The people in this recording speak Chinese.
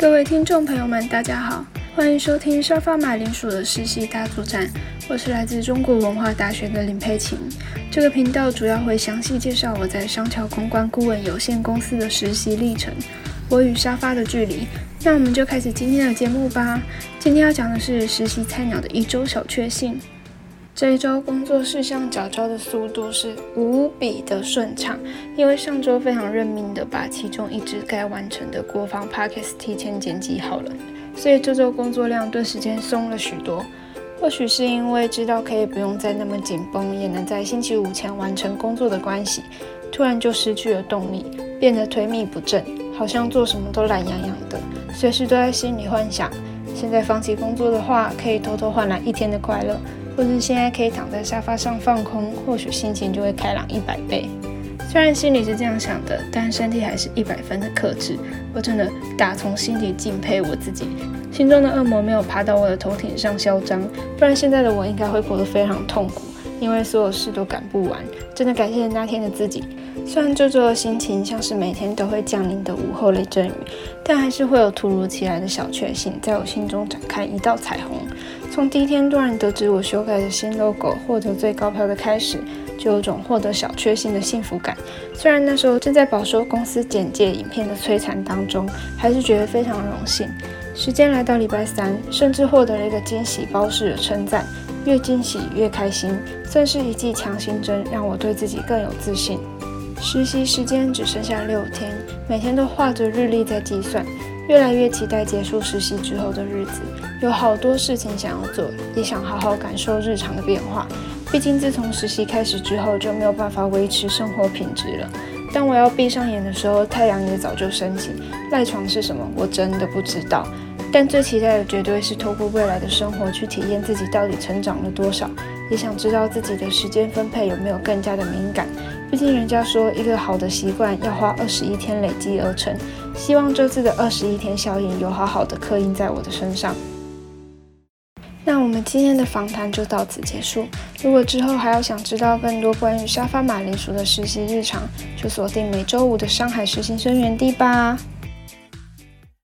各位听众朋友们，大家好，欢迎收听沙发马铃薯的实习大作战，我是来自中国文化大学的林佩琴。这个频道主要会详细介绍我在商桥公关顾问有限公司的实习历程，我与沙发的距离。那我们就开始今天的节目吧。今天要讲的是实习菜鸟的一周小确幸。这一周工作事项找招的速度是无比的顺畅，因为上周非常认命的把其中一支该完成的国防 podcast 提前剪辑好了，所以这周工作量顿时间松了许多。或许是因为知道可以不用再那么紧绷，也能在星期五前完成工作的关系，突然就失去了动力，变得颓靡不振，好像做什么都懒洋洋的，随时都在心里幻想，现在放弃工作的话，可以偷偷换来一天的快乐，或是现在可以躺在沙发上放空，或许心情就会开朗100倍。虽然心里是这样想的，但身体还是100分的克制。我真的打从心里敬佩我自己，心中的恶魔没有爬到我的头顶上嚣张，不然现在的我应该会过得非常痛苦，因为所有事都赶不完。真的感谢那天的自己。虽然这周的心情像是每天都会降临的午后雷阵雨，但还是会有突如其来的小确幸在我心中展开一道彩虹。从第一天突然得知我修改的新 logo 获得最高票的开始，就有种获得小确幸的幸福感。虽然那时候正在饱受公司简介影片的摧残当中，还是觉得非常荣幸。时间来到礼拜3，甚至获得了一个惊喜包式的称赞，越惊喜越开心，算是一剂强心针，让我对自己更有自信。实习时间只剩下6天，每天都画着日历在计算，越来越期待结束实习之后的日子，有好多事情想要做，也想好好感受日常的变化。毕竟自从实习开始之后，就没有办法维持生活品质了。当我要闭上眼的时候，太阳也早就升起，赖床是什么，我真的不知道。但最期待的绝对是透过未来的生活去体验自己到底成长了多少，也想知道自己的时间分配有没有更加的敏感。毕竟人家说一个好的习惯要花21天累积而成，希望这次的21天效应有好好的刻印在我的身上。那我们今天的访谈就到此结束，如果之后还要想知道更多关于沙发马铃薯的实习日常，就锁定每周五的上海实习生源地吧。